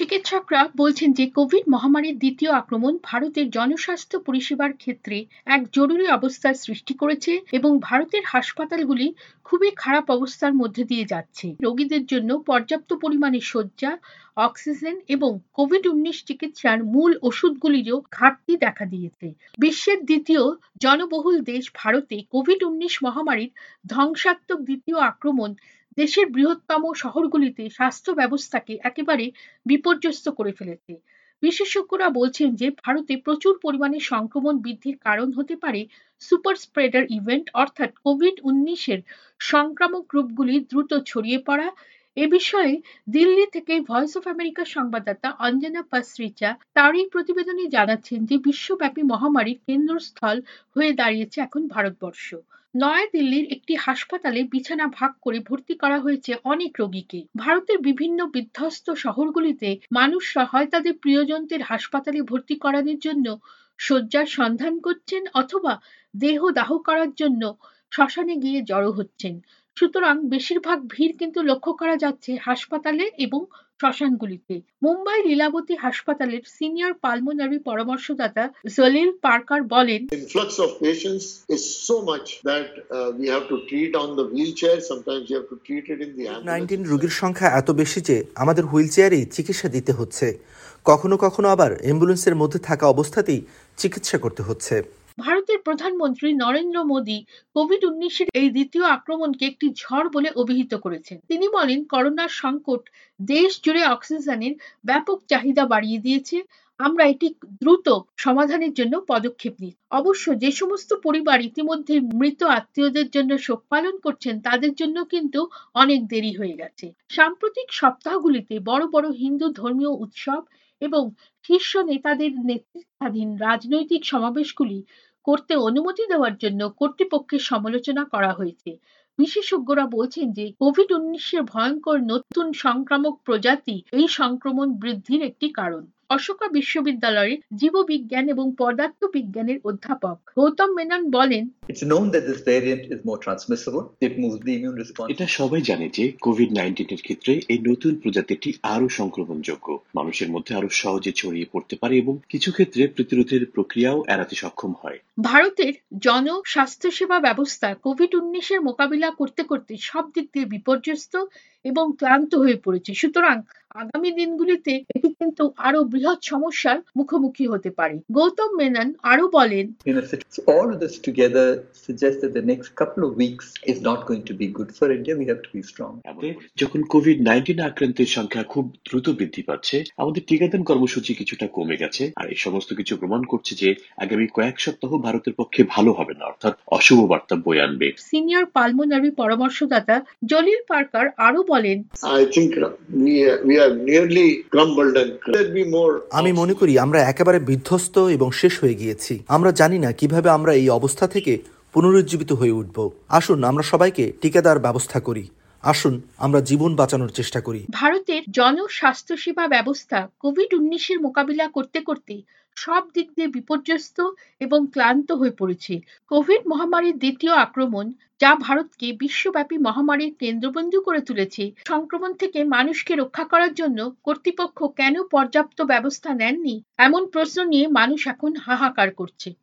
চিকিৎসকরা বলছেন যে কোভিড মহামারীর দ্বিতীয় আক্রমণ ভারতের জনস্বাস্থ্য পরিষেবার ক্ষেত্রে এক জরুরি অবস্থার সৃষ্টি করেছে এবং ভারতের হাসপাতালগুলি খুবই খারাপ অবস্থার মধ্যে দিয়ে যাচ্ছে। রোগীদের জন্য পর্যাপ্ত পরিমাণে শয্যা, অক্সিজেন এবং কোভিড-19 চিকিৎসার মূল ওষুধগুলিরও ঘাটতি দেখা দিয়েছে। বিশ্বের দ্বিতীয় জনবহুল দেশ ভারতে কোভিড-19 মহামারীর ধ্বংসাত্মক দ্বিতীয় আক্রমণ দেশের বৃহত্তম শহরগুলিতে স্বাস্থ্য ব্যবস্থাকে একেবারে বিপর্যস্ত করে ফেলেছে। বিশেষজ্ঞরা বলছেন যে ভারতে প্রচুর পরিমাণে সংক্রমণ বৃদ্ধির কারণ হতে পারে সুপার স্প্রেডার ইভেন্ট, অর্থাৎ কোভিড-19 এর সংক্রামক রূপগুলি দ্রুত ছড়িয়ে পড়া। এ বিষয়ে দিল্লি থেকে ভয়েস অফ আমেরিকার সংবাদদাতা অঞ্জনা পাসরিচা তারই প্রতিবেদনে জানাচ্ছেন যে বিশ্বব্যাপী মহামারীর কেন্দ্রস্থল হয়ে দাঁড়িয়েছে এখন ভারতবর্ষ। নয়াদিল্লির একটি হাসপাতালে বিছানা ভাগ করে ভর্তি করা হয়েছে অনেক রোগীকে। ভারতের বিভিন্ন বিধ্বস্ত শহরগুলিতে মানুষরা হয় তাদের প্রিয়জনদের হাসপাতালে ভর্তি করানোর জন্য শয্যার সন্ধান করছেন অথবা দেহ দাহ করার জন্য শ্মশানে গিয়ে জড়ো হচ্ছেন। সুতরাং বেশিরভাগ ভিড় কিন্তু লক্ষ্য করা যাচ্ছে হাসপাতালে এবং শ্মশানগুলিতে। মুম্বাই লীলাবতী হাসপাতালের সিনিয়র পালমোনারি পরামর্শদাতা জলিল পার্কার বলেন, influx of patients is so much that we have to treat on the wheelchair, sometimes we have to treat it in the ambulance. 19 রোগীর সংখ্যা এত বেশি যে আমাদের হুইলচেয়ারেই চিকিৎসা দিতে হচ্ছে, কখনো কখনো আবার অ্যাম্বুলেন্সের মধ্যে থাকা অবস্থাতেই চিকিৎসা করতে হচ্ছে। ভারতের প্রধানমন্ত্রী নরেন্দ্র মোদি কোভিড-19 এর এই দ্বিতীয় আক্রমণকে একটি ঝড় বলে অভিহিত করেছেন। তিনি বলেন, করোনার সংকট দেশ জুড়ে অক্সিজেনের ব্যাপক চাহিদা বাড়িয়ে দিয়েছে। আমরা এটি দ্রুত সমাধানের জন্য পদক্ষেপ নিই। অবশ্য যে সমস্ত পরিবার ইতিমধ্যে মৃত আত্মীয়দের জন্য শোক পালন করছেন, তাদের জন্য কিন্তু অনেক দেরি হয়ে গেছে। সাম্প্রতিক সপ্তাহগুলিতে বড় বড় হিন্দু ধর্মীয় উৎসব এবং শীর্ষ নেতাদের নেতৃত্বাধীন রাজনৈতিক সমাবেশগুলি করতে অনুমতি দেওয়ার জন্য কর্তৃপক্ষের সমালোচনা করা হয়েছে। বিশেষজ্ঞরা বলছেন যে কোভিড-19 এর ভয়ঙ্কর নতুন সংক্রামক প্রজাতি এই সংক্রমণ বৃদ্ধির একটি কারণ। অশোকা বিশ্ববিদ্যালয়ের জীববিজ্ঞান এবং পদার্থ বিজ্ঞানের অধ্যাপক গৌতম মেনন বলেন, এটা সবাই জানে যে কোভিড-19 এর ক্ষেত্রে এই নতুন প্রজাতিটি আরো সংক্রমণযোগ্য, মানুষের মধ্যে আরো সহজে ছড়িয়ে পড়তে পারে এবং কিছু ক্ষেত্রে প্রতিরোধের প্রক্রিয়াও এড়াতে সক্ষম হয়। ভারতের জনস্বাস্থ্যসেবা ব্যবস্থা কোভিড-19 এর মোকাবিলা করতে করতে সব দিক দিয়ে বিপর্যস্ত এবং ক্লান্ত হয়ে পড়েছে। সুতরাং আগামী দিনগুলিতে এটি কিন্তু আরো বৃহৎ সমস্যার মুখোমুখি হতে পারে। গৌতম মেনন আরো বলেন, যখন কোভিড-19 আক্রান্তের সংখ্যা খুব দ্রুত বৃদ্ধি পাচ্ছে, আমাদের টিকাদান কর্মসূচি কিছুটা কমে গেছে, আর এই সমস্ত কিছু প্রমাণ করছে যে আগামী কয়েক সপ্তাহ ভারতের পক্ষে ভালো হবে না, অর্থাৎ অশুভ বার্তা বয়ে আনবে। সিনিয়র পালমোনারি পরামর্শদাতা জলিল পার্কার আরো বলেন, আমি মনে করি আমরা একেবারে বিধ্বস্ত এবং শেষ হয়ে গিয়েছি। আমরা জানি না কিভাবে আমরা এই অবস্থা থেকে পুনরুজ্জীবিত হয়ে উঠব। আসুন আমরা সবাইকে টিকাদার ব্যবস্থা করি, আসুন আমরা জীবন বাঁচানোর চেষ্টা করি। ভারতের জনস্বাস্থ্যসেবা ব্যবস্থা কোভিড-19 এর মোকাবিলা করতে করতে সব দিক দিয়ে বিপর্যস্ত এবং ক্লান্ত হয়ে পড়েছে। কোভিড মহামারীর দ্বিতীয় আক্রমণ, যা ভারতকে বিশ্বব্যাপী মহামারীর কেন্দ্রবিন্দু করে তুলেছে, সংক্রমণ থেকে মানুষকে রক্ষা করার জন্য কর্তৃপক্ষ কেন পর্যাপ্ত ব্যবস্থা নেননি, এমন প্রশ্ন নিয়ে মানুষ এখন হাহাকার করছে।